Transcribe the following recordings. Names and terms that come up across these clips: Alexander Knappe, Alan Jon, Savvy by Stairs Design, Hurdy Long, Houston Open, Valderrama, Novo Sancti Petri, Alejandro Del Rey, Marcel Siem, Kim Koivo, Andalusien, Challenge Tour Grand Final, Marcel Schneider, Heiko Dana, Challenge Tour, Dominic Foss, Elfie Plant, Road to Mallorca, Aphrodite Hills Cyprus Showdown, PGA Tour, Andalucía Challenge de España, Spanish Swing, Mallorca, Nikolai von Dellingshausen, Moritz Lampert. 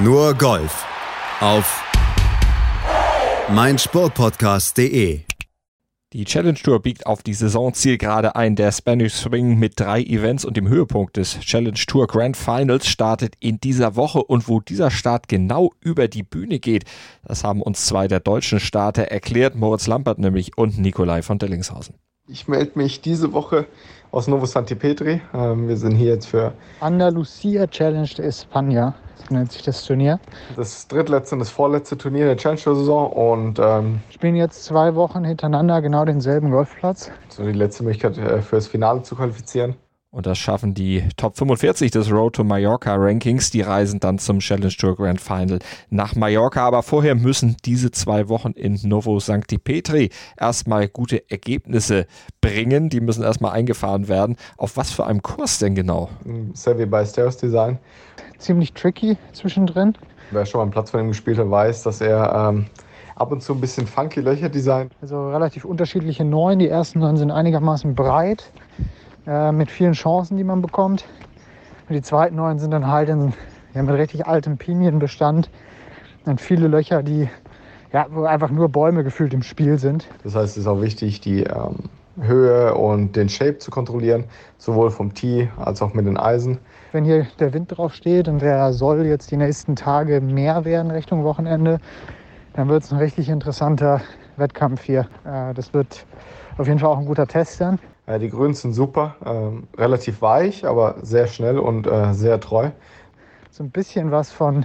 Nur Golf auf meinsportpodcast.de. Die Challenge Tour biegt auf die Saisonzielgerade ein. Der Spanish Swing mit 3 Events und dem Höhepunkt des Challenge Tour Grand Finals startet in dieser Woche. Und wo dieser Start genau über die Bühne geht, das haben uns 2 der deutschen Starter erklärt. Moritz Lampert nämlich und Nikolai von Dellingshausen. Ich melde mich diese Woche aus Novo Sancti Petri. Wir sind hier jetzt für Andalucía Challenge de España. Nennt sich das Turnier. Das drittletzte und das vorletzte Turnier der Challenge-Saison und ich bin jetzt 2 Wochen hintereinander genau denselben Golfplatz. So die letzte Möglichkeit fürs Finale zu qualifizieren. Und das schaffen die Top 45 des Road to Mallorca Rankings. Die reisen dann zum Challenge Tour Grand Final nach Mallorca. Aber vorher müssen diese 2 Wochen in Novo Sancti Petri erstmal gute Ergebnisse bringen. Die müssen erstmal eingefahren werden. Auf was für einem Kurs denn genau? Savvy by Stairs Design. Ziemlich tricky zwischendrin. Wer schon mal einen Platz von ihm gespielt hat, weiß, dass er ab und zu ein bisschen funky Löcher designt. Also relativ unterschiedliche 9. Die ersten 9 sind einigermaßen breit. Mit vielen Chancen, die man bekommt. Und die zweiten 9 sind dann halt mit richtig altem Pinienbestand. Und viele Löcher, die wo einfach nur Bäume gefühlt im Spiel sind. Das heißt, es ist auch wichtig, die Höhe und den Shape zu kontrollieren, sowohl vom Tee als auch mit den Eisen. Wenn hier der Wind drauf steht und der soll jetzt die nächsten Tage mehr werden Richtung Wochenende, dann wird es ein richtig interessanter Wettkampf hier. Das wird auf jeden Fall auch ein guter Test dann. Die Grüns sind super, relativ weich, aber sehr schnell und sehr treu. So ein bisschen was von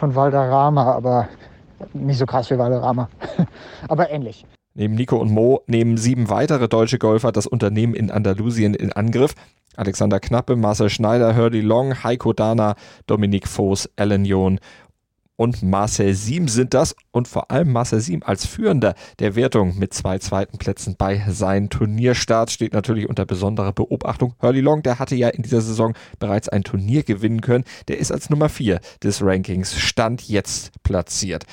Valderrama, aber nicht so krass wie Valderrama, aber ähnlich. Neben Nico und Mo nehmen 7 weitere deutsche Golfer das Unternehmen in Andalusien in Angriff. Alexander Knappe, Marcel Schneider, Hurdy Long, Heiko Dana, Dominic Foss, Alan Jon und Marcel Siem sind das und vor allem Marcel Siem als Führender der Wertung mit 2 zweiten Plätzen bei seinen Turnierstart steht natürlich unter besonderer Beobachtung. Hurdy Long, der hatte ja in dieser Saison bereits ein Turnier gewinnen können, der ist als Nummer 4 des Rankings Stand jetzt platziert.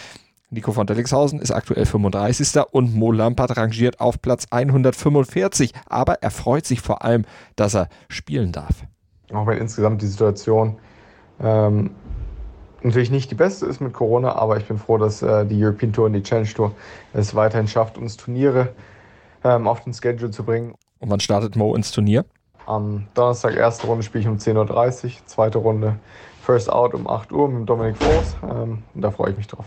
Nico von Dellingshausen ist aktuell 35. und Mo Lampert rangiert auf Platz 145, aber er freut sich vor allem, dass er spielen darf. Auch wenn insgesamt die Situation natürlich nicht die beste ist mit Corona, aber ich bin froh, dass die European Tour und die Challenge Tour es weiterhin schafft, uns Turniere auf den Schedule zu bringen. Und wann startet Mo ins Turnier? Am Donnerstag, erste Runde spiele ich um 10.30 Uhr, zweite Runde First Out um 8 Uhr mit Dominic Foss. Da freue ich mich drauf.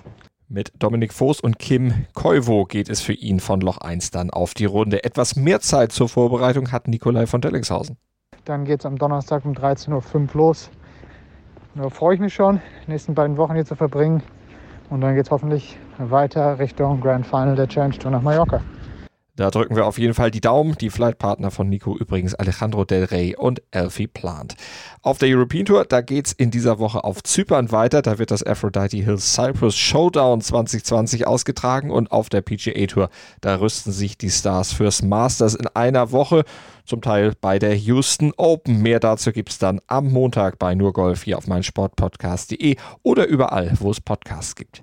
Mit Dominic Foss und Kim Koivo geht es für ihn von Loch 1 dann auf die Runde. Etwas mehr Zeit zur Vorbereitung hat Nikolai von Dellingshausen. Dann geht es am Donnerstag um 13.05 Uhr los. Da freue ich mich schon, die nächsten beiden Wochen hier zu verbringen. Und dann geht es hoffentlich weiter Richtung Grand Final der Challenge Tour nach Mallorca. Da drücken wir auf jeden Fall die Daumen. Die Flightpartner von Nico übrigens Alejandro Del Rey und Elfie Plant. Auf der European Tour, da geht's in dieser Woche auf Zypern weiter. Da wird das Aphrodite Hills Cyprus Showdown 2020 ausgetragen. Und auf der PGA Tour, da rüsten sich die Stars fürs Masters in einer Woche. Zum Teil bei der Houston Open. Mehr dazu gibt's dann am Montag bei Nur Golf hier auf meinsportpodcast.de oder überall, wo es Podcasts gibt.